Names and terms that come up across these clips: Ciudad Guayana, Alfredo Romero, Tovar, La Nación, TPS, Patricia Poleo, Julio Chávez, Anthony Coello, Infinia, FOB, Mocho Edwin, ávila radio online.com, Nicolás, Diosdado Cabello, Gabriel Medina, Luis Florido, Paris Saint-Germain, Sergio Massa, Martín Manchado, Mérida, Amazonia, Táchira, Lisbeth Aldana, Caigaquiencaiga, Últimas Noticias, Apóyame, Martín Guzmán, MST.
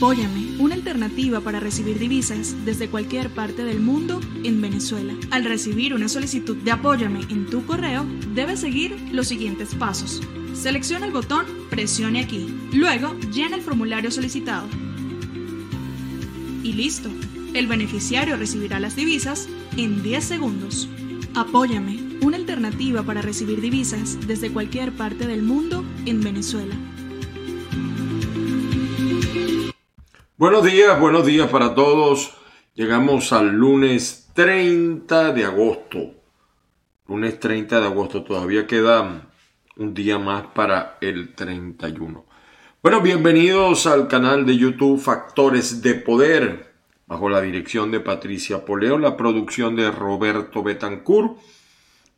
Apóyame, una alternativa para recibir divisas desde cualquier parte del mundo en Venezuela. Al recibir una solicitud de Apóyame en tu correo, debes seguir los siguientes pasos. Selecciona el botón Presione aquí. Luego, llena el formulario solicitado. Y listo. El beneficiario recibirá las divisas en 10 segundos. Apóyame, una alternativa para recibir divisas desde cualquier parte del mundo en Venezuela. Buenos días para todos. Llegamos al lunes 30 de agosto. Lunes 30 de agosto, todavía queda un día más para el 31. Bueno, bienvenidos al canal de YouTube Factores de Poder, bajo la dirección de Patricia Poleo, la producción de Roberto Betancourt.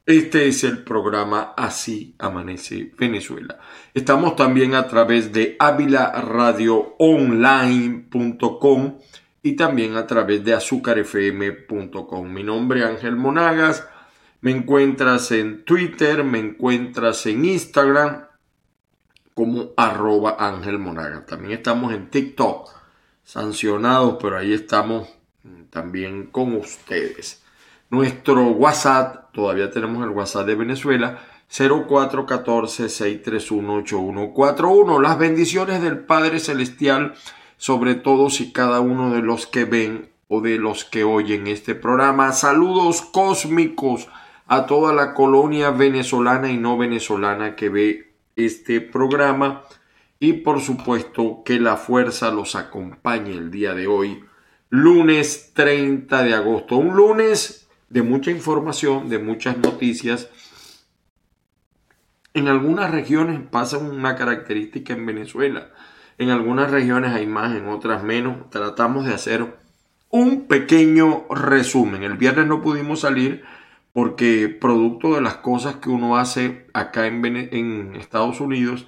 Este es el programa Así Amanece Venezuela. Estamos también a través de ávila radio online.com y también a través de azúcarfm.com. Mi nombre es Ángel Monagas. Me encuentras en Twitter, me encuentras en Instagram como @AngelMonagas. También estamos en TikTok, sancionados, pero ahí estamos también con ustedes. Nuestro WhatsApp, todavía tenemos el WhatsApp de Venezuela, 0414-631-8141. Las bendiciones del Padre Celestial, sobre todos y cada uno de los que ven o de los que oyen este programa. Saludos cósmicos a toda la colonia venezolana y no venezolana que ve este programa. Y por supuesto que la fuerza los acompañe el día de hoy, lunes 30 de agosto. Un lunes de mucha información, de muchas noticias. En algunas regiones pasa una característica en Venezuela. En algunas regiones hay más, en otras menos. Tratamos de hacer un pequeño resumen. El viernes no pudimos salir porque producto de las cosas que uno hace acá en Estados Unidos,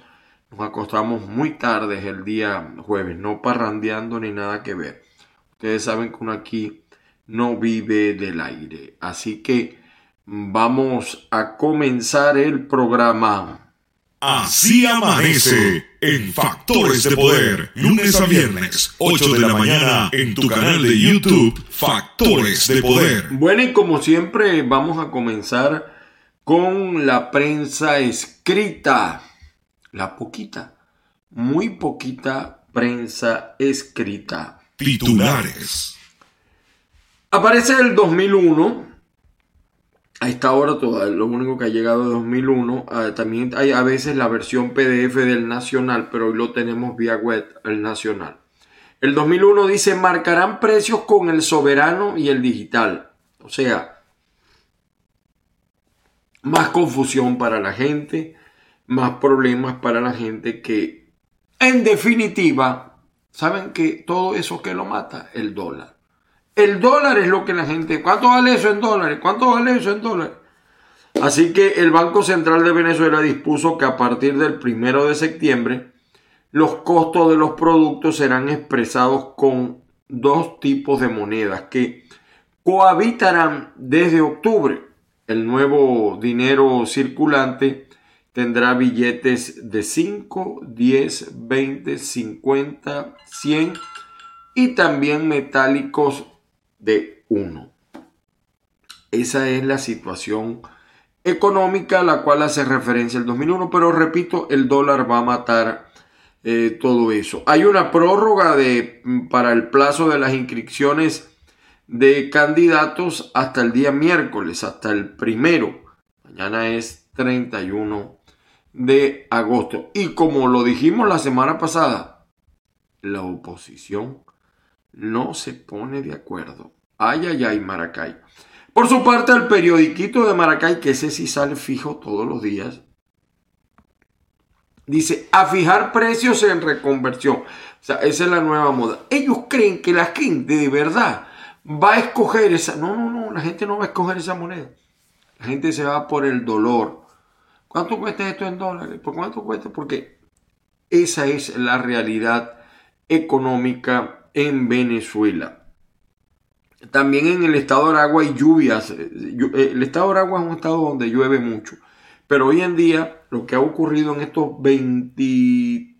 nos acostamos muy tarde el día jueves, no parrandeando ni nada que ver. Ustedes saben que uno aquí no vive del aire. Así que vamos a comenzar el programa. Así amanece en Factores de Poder, lunes a viernes, 8 de la mañana, en tu canal de YouTube, Factores de Poder. Bueno, y como siempre, vamos a comenzar con la prensa escrita. La poquita, muy poquita prensa escrita. Titulares. Aparece el 2001, a esta hora todo, lo único que ha llegado es 2001, también hay a veces la versión PDF del Nacional, pero hoy lo tenemos vía web, el Nacional. El 2001 dice, marcarán precios con el soberano y el digital, o sea, más confusión para la gente, más problemas para la gente que, en definitiva, saben que todo eso que lo mata, el dólar. El dólar es lo que la gente... ¿Cuánto vale eso en dólares? ¿Cuánto vale eso en dólares? Así que el Banco Central de Venezuela dispuso que a partir del 1 de septiembre los costos de los productos serán expresados con dos tipos de monedas que cohabitarán desde octubre. El nuevo dinero circulante tendrá billetes de 5, 10, 20, 50, 100 y también metálicos de 1. Esa es la situación económica a la cual hace referencia el 2001, pero repito, el dólar va a matar todo eso. Hay una prórroga para el plazo de las inscripciones de candidatos hasta el día miércoles, hasta el 1º. Mañana es 31 de agosto. Y como lo dijimos la semana pasada, la oposición no se pone de acuerdo. Ay, ay, ay, Maracay. Por su parte, el periodiquito de Maracay, que ese sí sale fijo todos los días, dice, a fijar precios en reconversión. O sea, esa es la nueva moda. Ellos creen que la gente de verdad va a escoger esa... No, la gente no va a escoger esa moneda. La gente se va por el dolor. ¿Cuánto cuesta esto en dólares? ¿Por cuánto cuesta? Porque esa es la realidad económica en Venezuela. También en el estado de Aragua hay lluvias. El estado de Aragua es un estado donde llueve mucho. Pero hoy en día lo que ha ocurrido en estos 20...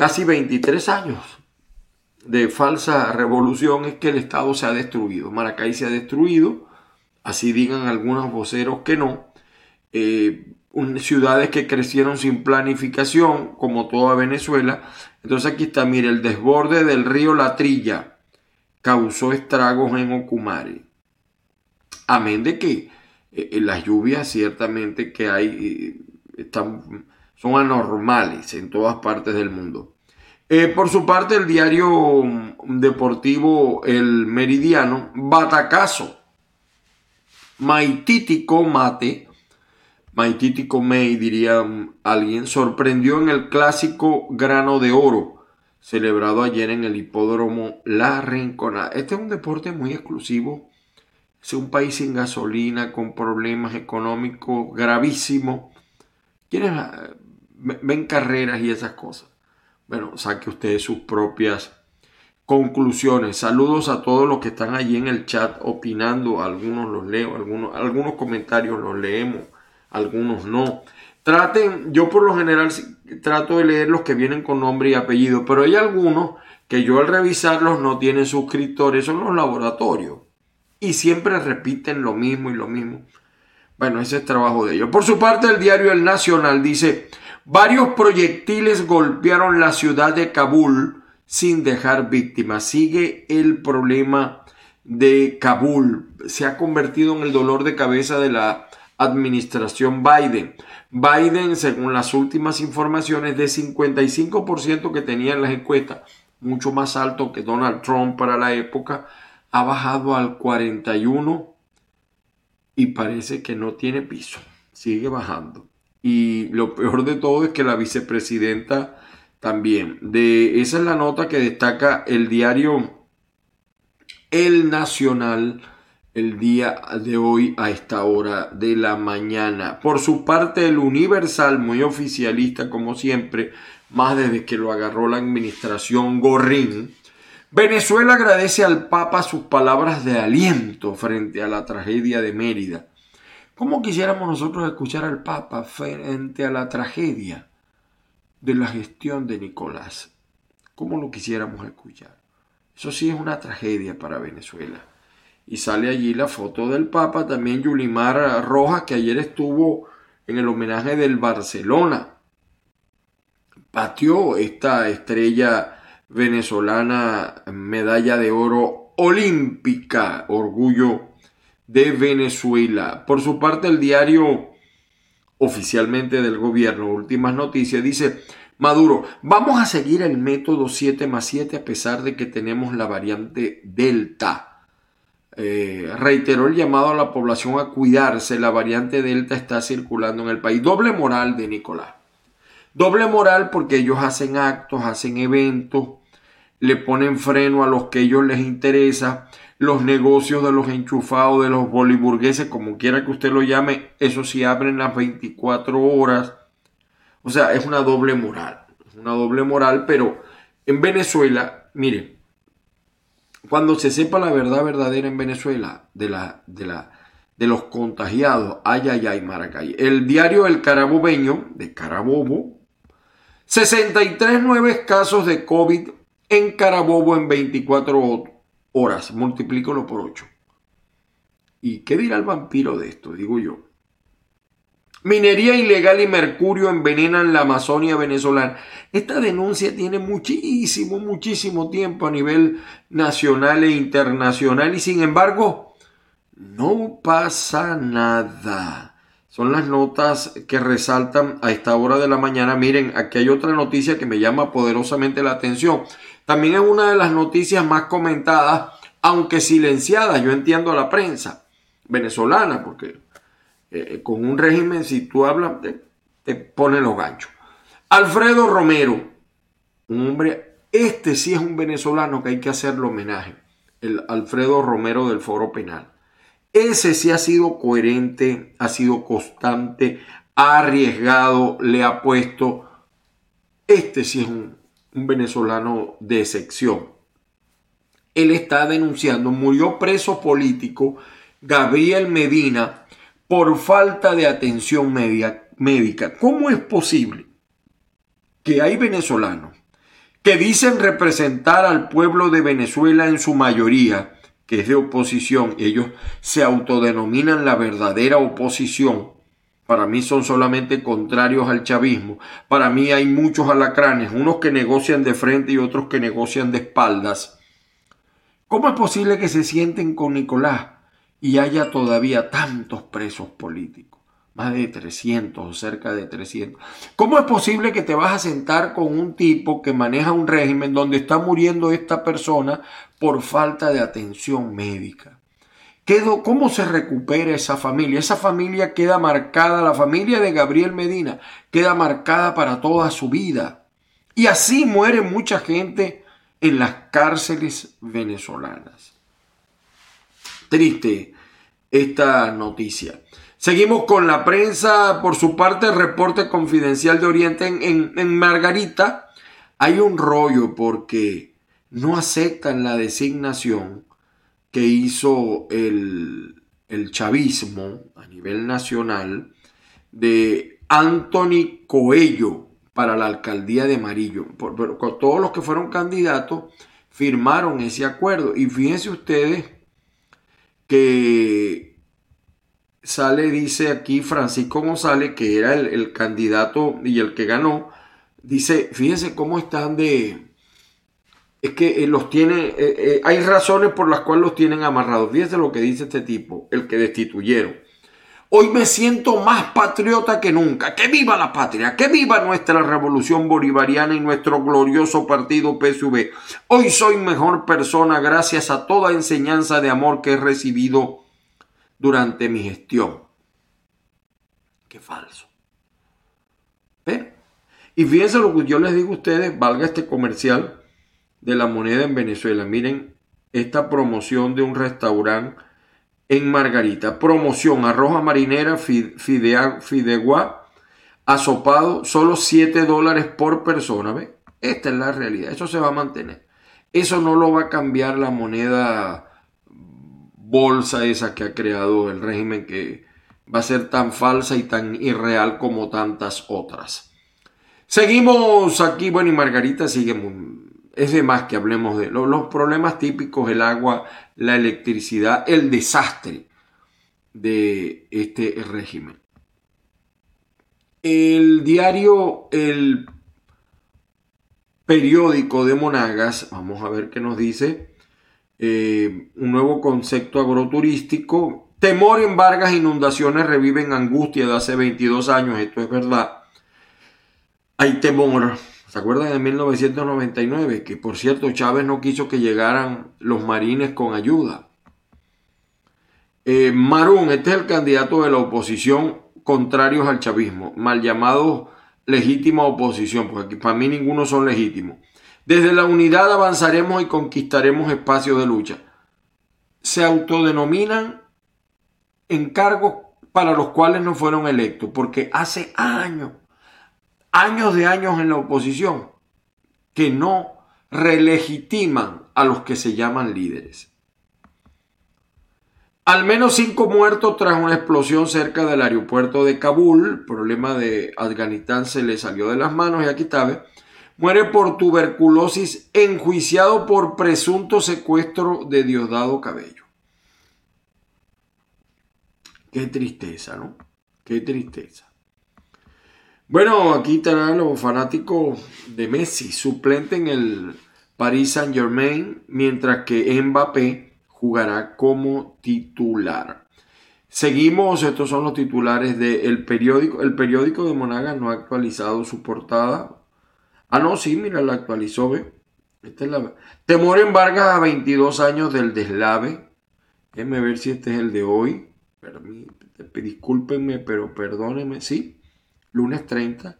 casi 23 años de falsa revolución es que el Estado se ha destruido. Maracay se ha destruido, así digan algunos voceros que no. Ciudades que crecieron sin planificación, como toda Venezuela. Entonces aquí está, mire, el desborde del río La Trilla causó estragos en Ocumare. Amén de que las lluvias ciertamente que hay son anormales en todas partes del mundo. Por su parte, el diario deportivo El Meridiano, batacazo. Maititico May, diría alguien, sorprendió en el clásico Grano de Oro, celebrado ayer en el hipódromo La Rinconada. Este es un deporte muy exclusivo. Es un país sin gasolina, con problemas económicos gravísimos. ¿Quiénes ven carreras y esas cosas? Bueno, saque ustedes sus propias conclusiones. Saludos a todos los que están allí en el chat opinando. Algunos los leo, algunos comentarios los leemos, algunos no. Yo por lo general trato de leer los que vienen con nombre y apellido, pero hay algunos que yo al revisarlos no tienen suscriptores, son los laboratorios. Y siempre repiten lo mismo y lo mismo. Bueno, ese es trabajo de ellos. Por su parte, el diario El Nacional dice: varios proyectiles golpearon la ciudad de Kabul sin dejar víctimas. Sigue el problema de Kabul. Se ha convertido en el dolor de cabeza de la administración Biden. Biden, según las últimas informaciones, de 55% que tenía en las encuestas, mucho más alto que Donald Trump para la época, ha bajado al 41 y parece que no tiene piso. Sigue bajando. Y lo peor de todo es que la vicepresidenta también. Esa es la nota que destaca el diario El Nacional el día de hoy a esta hora de la mañana. Por su parte, el Universal, muy oficialista como siempre, más desde que lo agarró la administración Gorrín. Venezuela agradece al Papa sus palabras de aliento frente a la tragedia de Mérida. ¿Cómo quisiéramos nosotros escuchar al Papa frente a la tragedia de la gestión de Nicolás? ¿Cómo lo quisiéramos escuchar? Eso sí es una tragedia para Venezuela. Y sale allí la foto del Papa, también Yulimar Rojas, que ayer estuvo en el homenaje del Barcelona. Pateó esta estrella venezolana, medalla de oro olímpica, orgullo de Venezuela. Por su parte, el diario oficialmente del gobierno, Últimas Noticias, dice: Maduro, vamos a seguir el método 7+7 a pesar de que tenemos la variante Delta. Reiteró el llamado a la población a cuidarse, la variante Delta está circulando en el país. Doble moral de Nicolás. Doble moral porque ellos hacen actos, hacen eventos, le ponen freno a los que ellos les interesa, los negocios de los enchufados, de los boliburgueses, como quiera que usted lo llame, eso sí abren las 24 horas. O sea, es una doble moral, pero en Venezuela, miren, cuando se sepa la verdad verdadera en Venezuela de los contagiados, Maracay. El diario El Carabobeño, de Carabobo, 63 nuevos casos de COVID en Carabobo en 24 horas. Multiplícalo por 8. ¿Y qué dirá el vampiro de esto? Digo yo. Minería ilegal y mercurio envenenan la Amazonia venezolana. Esta denuncia tiene muchísimo tiempo a nivel nacional e internacional y sin embargo no pasa nada. Son las notas que resaltan a esta hora de la mañana. Miren, aquí hay otra noticia que me llama poderosamente la atención. También es una de las noticias más comentadas, aunque silenciadas. Yo entiendo a la prensa venezolana, porque con un régimen, si tú hablas, te ponen los ganchos. Alfredo Romero, un hombre, este sí es un venezolano que hay que hacerle homenaje. El Alfredo Romero del Foro Penal. Ese sí ha sido coherente, ha sido constante, ha arriesgado, le ha puesto. Este sí es un venezolano de excepción. Él está denunciando, murió preso político Gabriel Medina por falta de atención médica. ¿Cómo es posible que hay venezolanos que dicen representar al pueblo de Venezuela en su mayoría, que es de oposición. Ellos se autodenominan la verdadera oposición. Para mí son solamente contrarios al chavismo. Para mí hay muchos alacranes, unos que negocian de frente y otros que negocian de espaldas. ¿Cómo es posible que se sienten con Nicolás y haya todavía tantos presos políticos? Más de 300 o cerca de 300. ¿Cómo es posible que te vas a sentar con un tipo que maneja un régimen donde está muriendo esta persona por falta de atención médica? ¿Cómo se recupera esa familia? Esa familia queda marcada, la familia de Gabriel Medina queda marcada para toda su vida. Y así muere mucha gente en las cárceles venezolanas. Triste esta noticia. Seguimos con La Prensa. Por su parte, el reporte confidencial de Oriente en Margarita. Hay un rollo porque no aceptan la designación que hizo el chavismo a nivel nacional de Anthony Coello para la alcaldía de Amarillo. Pero todos los que fueron candidatos firmaron ese acuerdo. Y fíjense ustedes que sale, dice aquí Francisco González, que era el candidato y el que ganó. Dice, fíjense cómo están de... Es que los tiene... hay razones por las cuales los tienen amarrados. Fíjense lo que dice este tipo, el que destituyeron. Hoy me siento más patriota que nunca. ¡Que viva la patria! ¡Que viva nuestra revolución bolivariana y nuestro glorioso partido PSV! Hoy soy mejor persona gracias a toda enseñanza de amor que he recibido durante mi gestión. ¡Qué falso! ¿Ven? Y fíjense lo que yo les digo a ustedes. Valga este comercial de La Moneda en Venezuela. Miren esta promoción de un restaurante en Margarita. Promoción: arroz marinera, fideuá, asopado, solo $7 por persona. ¿Ve? Esta es la realidad. Eso se va a mantener. Eso no lo va a cambiar la moneda bolsa esa que ha creado el régimen, que va a ser tan falsa y tan irreal como tantas otras. Seguimos aquí. Bueno, y Margarita sigue muy... Es de más que hablemos de los problemas típicos: el agua, la electricidad, el desastre de este régimen. El diario, el periódico de Monagas, vamos a ver qué nos dice. Un nuevo concepto agroturístico. Temor en Vargas, inundaciones reviven angustia de hace 22 años. Esto es verdad. Hay temor. ¿Se acuerdan de 1999? Que por cierto, Chávez no quiso que llegaran los marines con ayuda. Marún, este es el candidato de la oposición, contrarios al chavismo, mal llamados legítima oposición, porque para mí ninguno son legítimos. Desde la unidad avanzaremos y conquistaremos espacios de lucha. Se autodenominan en cargos para los cuales no fueron electos, porque hace años en la oposición que no relegitiman a los que se llaman líderes. Al menos 5 muertos tras una explosión cerca del aeropuerto de Kabul. El problema de Afganistán se le salió de las manos y aquí está, ¿ve? Muere por tuberculosis enjuiciado por presunto secuestro de Diosdado Cabello. Qué tristeza, ¿no? Qué tristeza. Bueno, aquí estarán los fanáticos de Messi, suplente en el Paris Saint-Germain, mientras que Mbappé jugará como titular. Seguimos, estos son los titulares del periódico. El periódico de Monagas no ha actualizado su portada. Ah, no, sí, mira, la actualizó, ¿ve? Esta es la... Temor en Vargas a 22 años del deslave. Déjenme ver si este es el de hoy. Discúlpenme, pero perdónenme, sí. Lunes 30,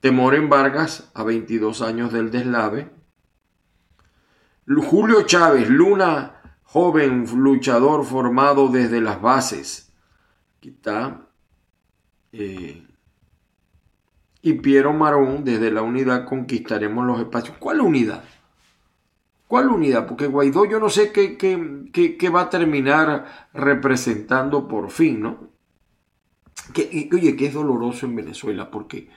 temor en Vargas a 22 años del deslave. Julio Chávez, Luna, joven luchador formado desde las bases. Aquí está. Y Piero Marón, desde la unidad conquistaremos los espacios. ¿Cuál unidad? ¿Cuál unidad? Porque Guaidó yo no sé qué va a terminar representando por fin, ¿no? Que es doloroso en Venezuela porque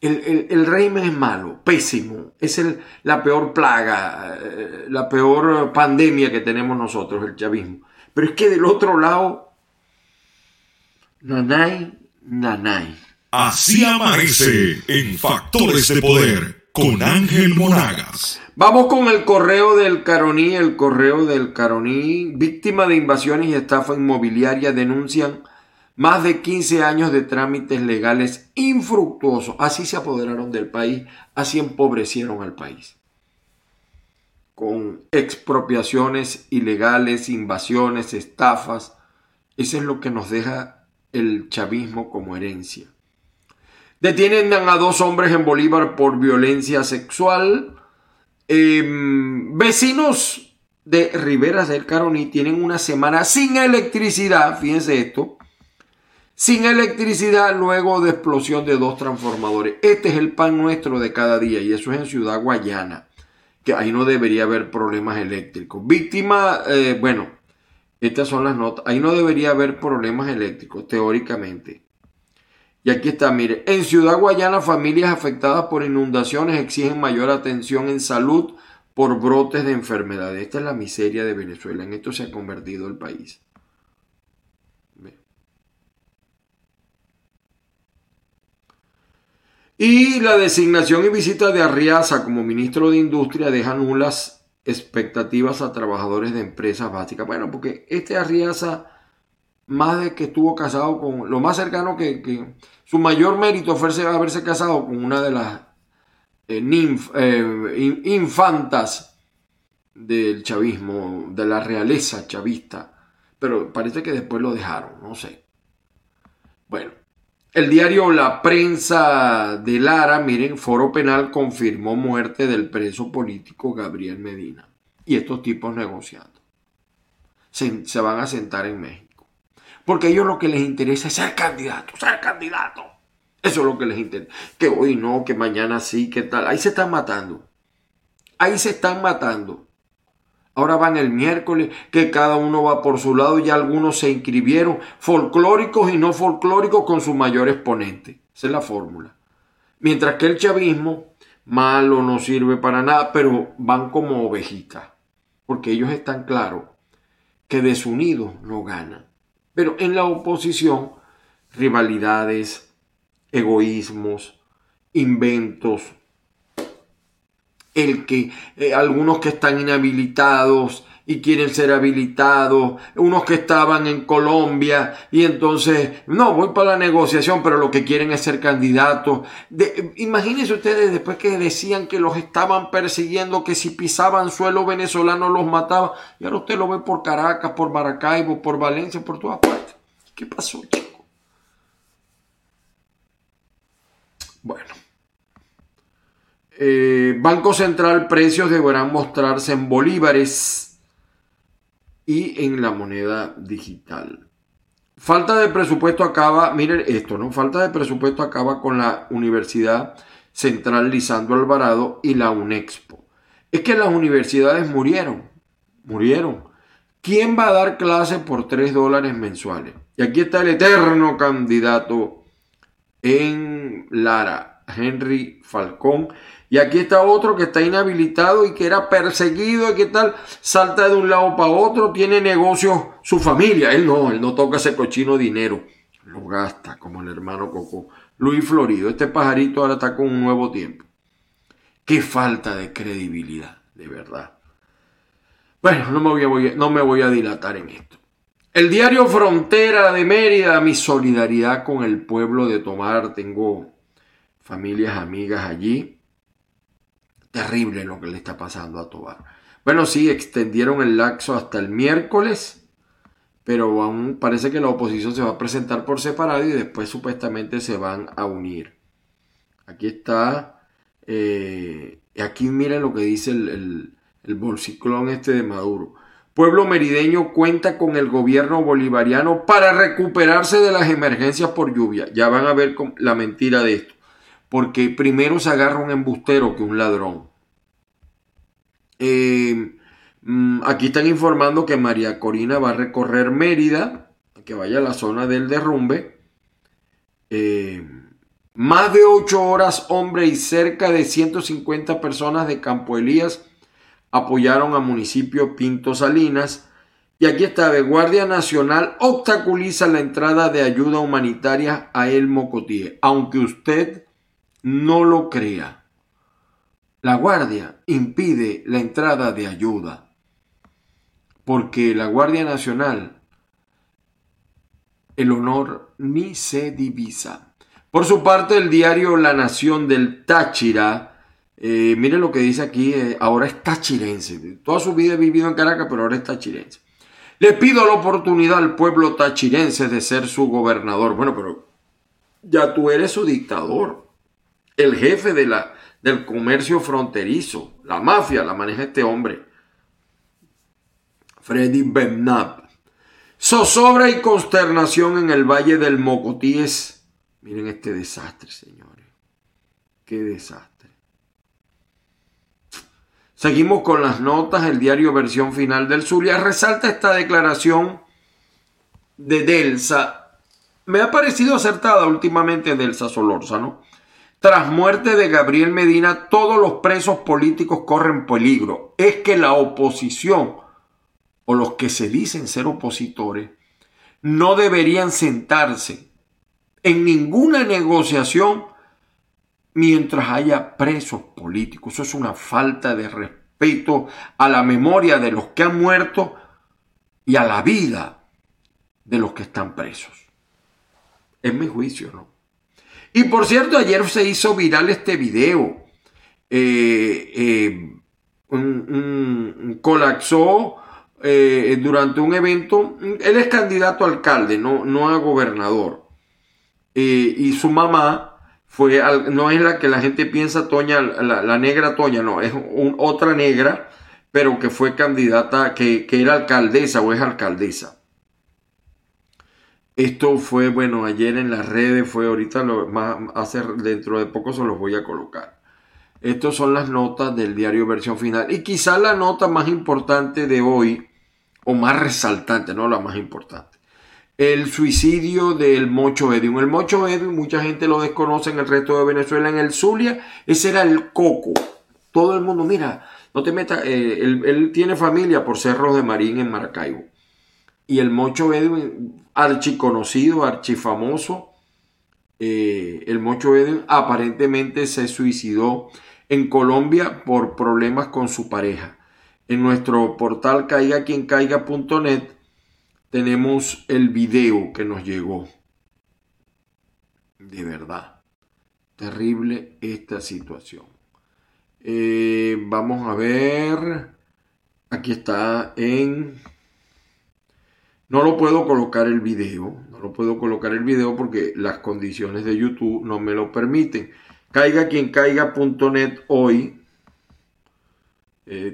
El régimen es malo, pésimo, es la peor plaga, la peor pandemia que tenemos nosotros, el chavismo. Pero es que del otro lado, nanay, nanay. Así amanece en Factores de Poder con Ángel Monagas. Vamos con el correo del Caroní, víctima de invasiones y estafa inmobiliaria denuncian más de 15 años de trámites legales infructuosos. Así se apoderaron del país, así empobrecieron al país. Con expropiaciones ilegales, invasiones, estafas. Eso es lo que nos deja el chavismo como herencia. Detienen a 2 hombres en Bolívar por violencia sexual. Vecinos de Riberas del Caroní tienen una semana sin electricidad. Fíjense esto. Sin electricidad luego de explosión de 2 transformadores. Este es el pan nuestro de cada día y eso es en Ciudad Guayana, que ahí no debería haber problemas eléctricos. Estas son las notas. Ahí no debería haber problemas eléctricos, teóricamente. Y aquí está, mire. En Ciudad Guayana, familias afectadas por inundaciones exigen mayor atención en salud por brotes de enfermedades. Esta es la miseria de Venezuela. En esto se ha convertido el país. Y la designación y visita de Arriaza como ministro de Industria deja nulas expectativas a trabajadores de empresas básicas. Bueno, porque este Arriaza, más de que estuvo casado con, lo más cercano que su mayor mérito fue haberse casado con una de las infantas del chavismo, de la realeza chavista. Pero parece que después lo dejaron, no sé. Bueno. El diario La Prensa de Lara, miren, Foro Penal confirmó muerte del preso político Gabriel Medina. Y estos tipos negociando. Se van a sentar en México. Porque a ellos lo que les interesa es ser candidato. Eso es lo que les interesa. Que hoy no, que mañana sí, que tal. Ahí se están matando. Ahora van el miércoles, que cada uno va por su lado, ya algunos se inscribieron, folclóricos y no folclóricos con su mayor exponente. Esa es la fórmula. Mientras que el chavismo, malo, no sirve para nada, pero van como ovejitas. Porque ellos están claros que desunidos no ganan. Pero en la oposición, rivalidades, egoísmos, inventos. Algunos que están inhabilitados y quieren ser habilitados, unos que estaban en Colombia y entonces, no, voy para la negociación, pero lo que quieren es ser candidatos. Imagínense ustedes después que decían que los estaban persiguiendo, que si pisaban suelo venezolano los mataban. Y ahora usted lo ve por Caracas, por Maracaibo, por Valencia, por todas partes. ¿Qué pasó, chico? Bueno. Banco Central, precios deberán mostrarse en bolívares y en la moneda digital. Falta de presupuesto acaba, miren esto, ¿no? Falta de presupuesto acaba con la Universidad Central Lisandro Alvarado y la UNEXPO. Es que las universidades murieron. ¿Quién va a dar clase por $3 mensuales? Y aquí está el eterno candidato en Lara, Henry Falcón, y aquí está otro que está inhabilitado y que era perseguido y que tal, salta de un lado para otro, tiene negocios, su familia, él no toca ese cochino dinero, lo gasta como el hermano Coco, Luis Florido, este pajarito ahora está con un nuevo tiempo. Qué falta de credibilidad, de verdad. Bueno, no me voy a dilatar en esto. El diario Frontera de Mérida, mi solidaridad con el pueblo de Tovar, tengo familias, amigas allí. Terrible lo que le está pasando a Tovar. Bueno, sí, extendieron el laxo hasta el miércoles, pero aún parece que la oposición se va a presentar por separado y después supuestamente se van a unir. Aquí está. Aquí miren lo que dice el bolsiclón este de Maduro. Pueblo merideño cuenta con el gobierno bolivariano para recuperarse de las emergencias por lluvia. Ya van a ver la mentira de esto. Porque primero se agarra un embustero que un ladrón. Aquí están informando que María Corina va a recorrer Mérida, que vaya a la zona del derrumbe. Más de 8 horas, hombre, y cerca de 150 personas de Campo Elías apoyaron a municipio Pinto Salinas. Y aquí está, de Guardia Nacional obstaculiza la entrada de ayuda humanitaria a El Mocotí, aunque usted no lo crea. La Guardia impide la entrada de ayuda porque la Guardia Nacional, el honor ni se divisa. Por su parte, el diario La Nación del Táchira, miren lo que dice aquí, ahora es tachirense. Toda su vida he vivido en Caracas, pero ahora es tachirense. Le pido la oportunidad al pueblo tachirense de ser su gobernador. Bueno, pero ya tú eres su dictador, el jefe de del comercio fronterizo. La mafia la maneja este hombre, Freddy Belknap. Zozobra y consternación en el Valle del Mocotí. Miren este desastre, señores. Qué desastre. Seguimos con las notas. El diario Versión Final del Zulia resalta esta declaración de Delsa. Me ha parecido acertada últimamente Delsa Solórzano. Tras muerte de Gabriel Medina, todos los presos políticos corren peligro. Es que la oposición, o los que se dicen ser opositores, no deberían sentarse en ninguna negociación mientras haya presos políticos. Eso es una falta de respeto a la memoria de los que han muerto y a la vida de los que están presos. Es mi juicio, ¿no? Y por cierto, ayer se hizo viral este video. Colapsó durante un evento. Él es candidato a alcalde, no a gobernador. Y su mamá fue, no es la que la gente piensa, Toña, la negra Toña, no, es otra negra, pero que fue candidata, que era alcaldesa o es alcaldesa. Esto fue, bueno, ayer en las redes fue, ahorita dentro de poco se los voy a colocar. Estas son las notas del diario Versión Final. Y quizá la nota más importante de hoy, o más resaltante, no la más importante. El suicidio del Mocho Edwin. El Mocho Edwin, mucha gente lo desconoce en el resto de Venezuela, en el Zulia. Ese era el coco. Todo el mundo, mira, no te metas. Él tiene familia por Cerros de Marín en Maracaibo. Y el Mocho Edwin, archiconocido, archifamoso, el Mocho Edwin aparentemente se suicidó en Colombia por problemas con su pareja. En nuestro portal caigaquiencaiga.net tenemos el video que nos llegó. De verdad, terrible esta situación. Vamos a ver, aquí está No lo puedo colocar el video porque las condiciones de YouTube no me lo permiten. Caigaquiencaiga.net hoy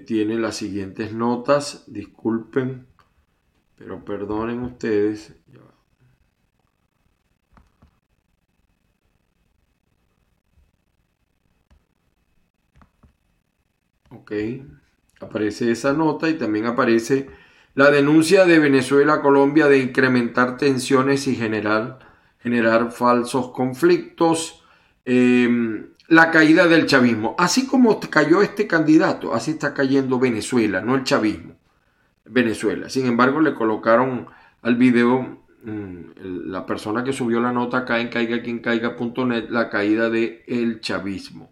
tiene las siguientes notas. Disculpen, pero perdonen ustedes. Ok, aparece esa nota y también aparece la denuncia de Venezuela a Colombia de incrementar tensiones y generar falsos conflictos. La caída del chavismo. Así como cayó este candidato, así está cayendo Venezuela, no el chavismo. Venezuela. Sin embargo, le colocaron al video, la persona que subió la nota acá en caigaquiencaiga.net, la caída del chavismo.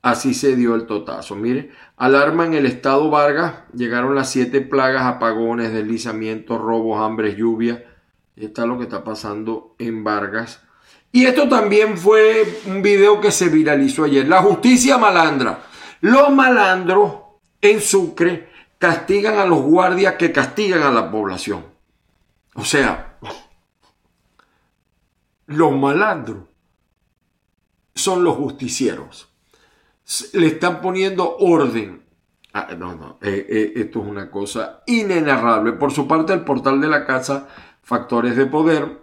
Así se dio el totazo. Mire, alarma en el estado Vargas. Llegaron las 7 plagas, apagones, deslizamientos, robos, hambres, lluvia. Y está lo que está pasando en Vargas. Y esto también fue un video que se viralizó ayer. La justicia malandra. Los malandros en Sucre castigan a los guardias que castigan a la población. O sea, los malandros son los justicieros. Le están poniendo orden. Esto es una cosa inenarrable. Por su parte, el portal de la casa, Factores de Poder,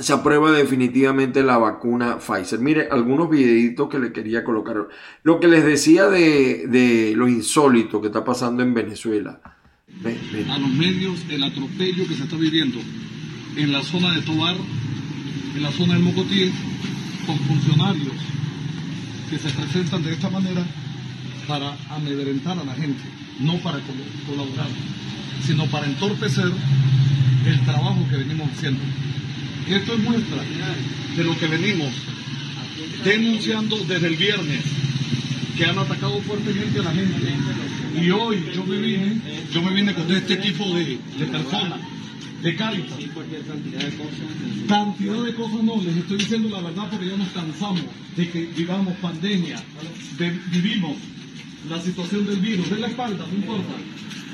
se aprueba definitivamente la vacuna Pfizer. Mire, algunos videitos que le quería colocar. Lo que les decía de lo insólito que está pasando en Venezuela. A los medios, el atropello que se está viviendo en la zona de Tovar, en la zona del Mocotí, con funcionarios que se presentan de esta manera para amedrentar a la gente, no para colaborar, sino para entorpecer el trabajo que venimos haciendo. Esto es muestra de lo que venimos denunciando desde el viernes, que han atacado fuertemente a la gente. Y hoy yo me vine con este equipo de personas, de Caritas, cantidad de cosas nobles. Estoy diciendo la verdad porque ya nos cansamos de que vivamos pandemia, vivimos la situación del virus, de la espalda, no importa,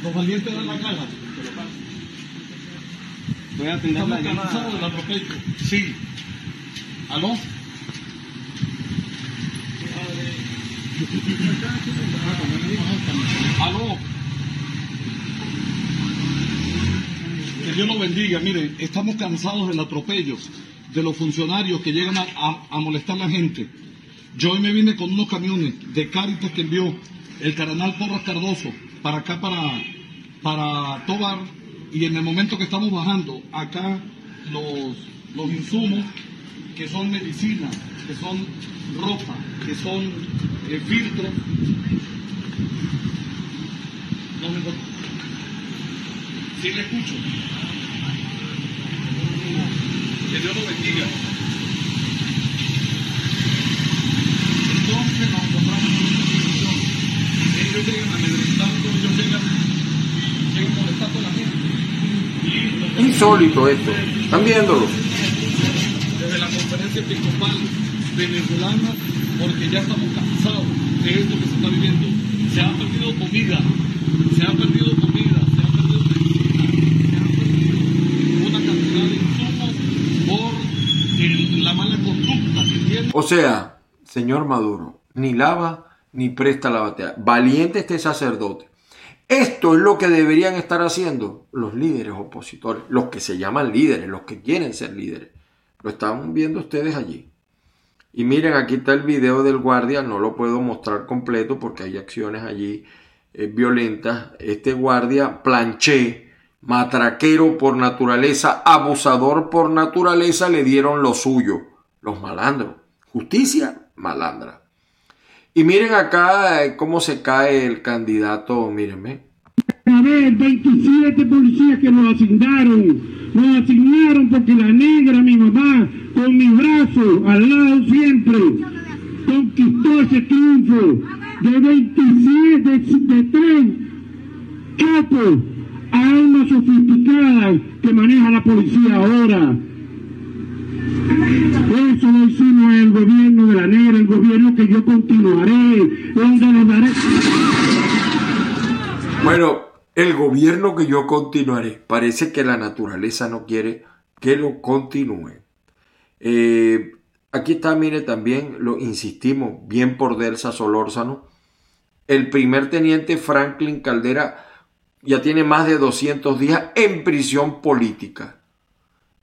los valientes dan la cara. Voy a atender la llamada. Sí. ¿Aló? ¿Aló? Que Dios lo bendiga. Miren, estamos cansados del atropello de los funcionarios que llegan a molestar a la gente. Yo hoy me vine con unos camiones de Cáritas que envió el cardenal Porras Cardoso para acá, para Tovar, y en el momento que estamos bajando acá los insumos, que son medicina, que son ropa, que son filtros, sí le escucho, que Dios lo bendiga. Entonces nos encontramos en una situación, ellos llegan amedrentando, ellos llegan molestando a la gente. Insólito esto, están viéndolo. Desde la conferencia episcopal venezolana, porque ya estamos cansados de esto que se está viviendo. Se ha perdido comida, se ha perdido comida, se ha perdido medicina, se ha perdido una cantidad de insumos por la mala conducta que tiene. O sea, señor Maduro, ni lava ni presta la batea. Valiente este sacerdote. Esto es lo que deberían estar haciendo los líderes opositores, los que se llaman líderes, los que quieren ser líderes. Lo están viendo ustedes allí. Y miren, aquí está el video del guardia, no lo puedo mostrar completo porque hay acciones allí violentas. Este guardia, planché, matraquero por naturaleza, abusador por naturaleza, le dieron lo suyo, los malandros. Justicia malandra. Y miren acá cómo se cae el candidato, mírenme. A ver, 27 policías que nos asignaron porque la negra, mi mamá, con mi brazo al lado siempre, conquistó ese triunfo de 27 de 3 capos a almas sofisticadas que maneja la policía ahora. Eso lo hicimos en el gobierno de la negra, el gobierno que yo continuaré, donde les daré... Bueno, el gobierno que yo continuaré. Parece que la naturaleza no quiere que lo continúe. Aquí está, mire, también lo insistimos, bien por Delsa Solórzano. El primer teniente Franklin Caldera ya tiene más de 200 días en prisión política.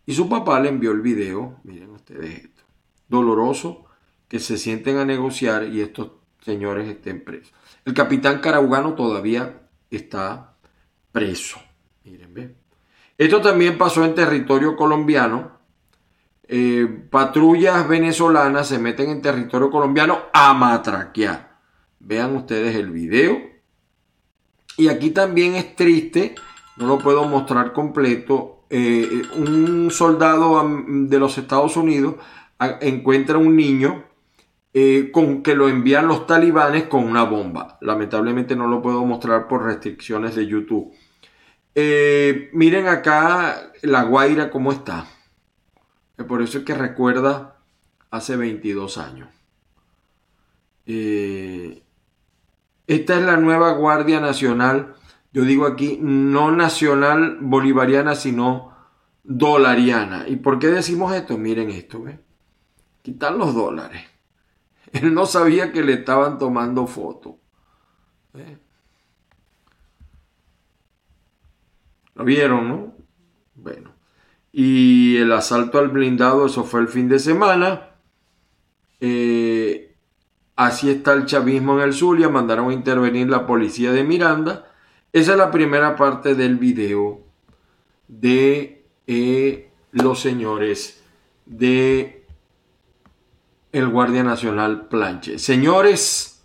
Y su papá le envió el video, miren ustedes esto. Doloroso que se sienten a negociar y estos señores estén presos. El capitán Caraugano todavía está preso. Miren, bien. Esto también pasó en territorio colombiano. Patrullas venezolanas se meten en territorio colombiano a matraquear. Vean ustedes el video. Y aquí también es triste, no lo puedo mostrar completo. Un soldado de los Estados Unidos encuentra un niño con que lo envían los talibanes con una bomba. Lamentablemente no lo puedo mostrar por restricciones de YouTube. Miren acá La Guaira cómo está. Por eso es que recuerda hace 22 años. Esta es la nueva Guardia Nacional. Yo digo aquí no nacional bolivariana, sino dolariana. ¿Y por qué decimos esto? Miren esto. Aquí están los dólares. Él no sabía que le estaban tomando foto. Lo vieron, ¿no? Bueno. Y el asalto al blindado, eso fue el fin de semana. Así está el chavismo en el Zulia. Mandaron a intervenir la policía de Miranda. Esa es la primera parte del video de los señores de el Guardia Nacional Planche. Señores,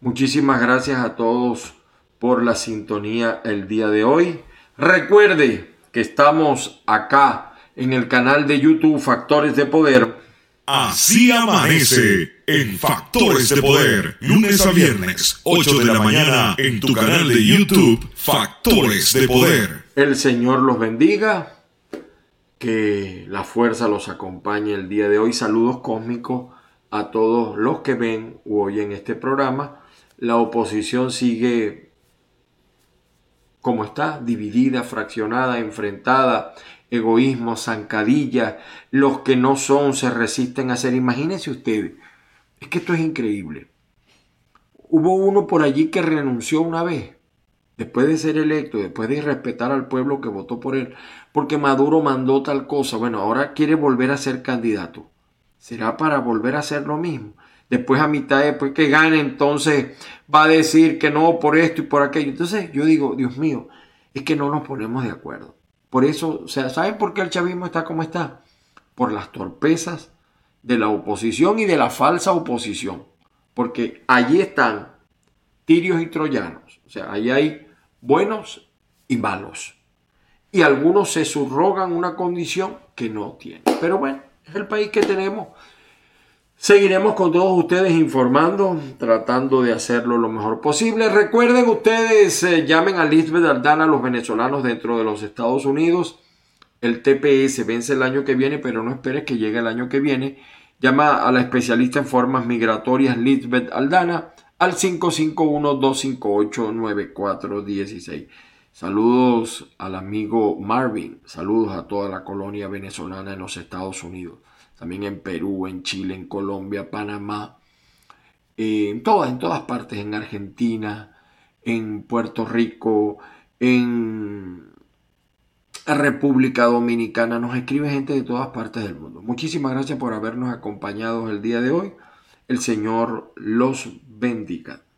muchísimas gracias a todos por la sintonía el día de hoy. Recuerde que estamos acá en el canal de YouTube Factores de Poder. Así amanece en Factores de Poder, lunes a viernes, 8 de la mañana, en tu canal de YouTube Factores de Poder. El Señor los bendiga, que la fuerza los acompañe el día de hoy. Saludos cósmicos a todos los que ven u oyen este programa. La oposición sigue como está, dividida, fraccionada, enfrentada, egoísmo, zancadilla, los que no son se resisten a ser. Imagínense ustedes, es que esto es increíble. Hubo uno por allí que renunció una vez, después de ser electo, después de irrespetar al pueblo que votó por él, porque Maduro mandó tal cosa. Bueno, ahora quiere volver a ser candidato. ¿Será para volver a hacer lo mismo? Después a mitad, después que gane, entonces va a decir que no por esto y por aquello. Entonces yo digo, Dios mío, es que no nos ponemos de acuerdo. Por eso, o sea, ¿saben por qué el chavismo está como está? Por las torpezas de la oposición y de la falsa oposición. Porque allí están tirios y troyanos. O sea, allí hay buenos y malos. Y algunos se subrogan una condición que no tienen. Pero bueno, es el país que tenemos. Seguiremos con todos ustedes informando, tratando de hacerlo lo mejor posible. Recuerden ustedes, llamen a Lisbeth Aldana, los venezolanos dentro de los Estados Unidos. El TPS vence el año que viene, pero no esperes que llegue el año que viene. Llama a la especialista en formas migratorias Lisbeth Aldana al 551-258-9416. Saludos al amigo Marvin. Saludos a toda la colonia venezolana en los Estados Unidos. También en Perú, en Chile, en Colombia, Panamá, en todas partes, en Argentina, en Puerto Rico, en República Dominicana. Nos escribe gente de todas partes del mundo. Muchísimas gracias por habernos acompañado el día de hoy. El Señor los bendiga.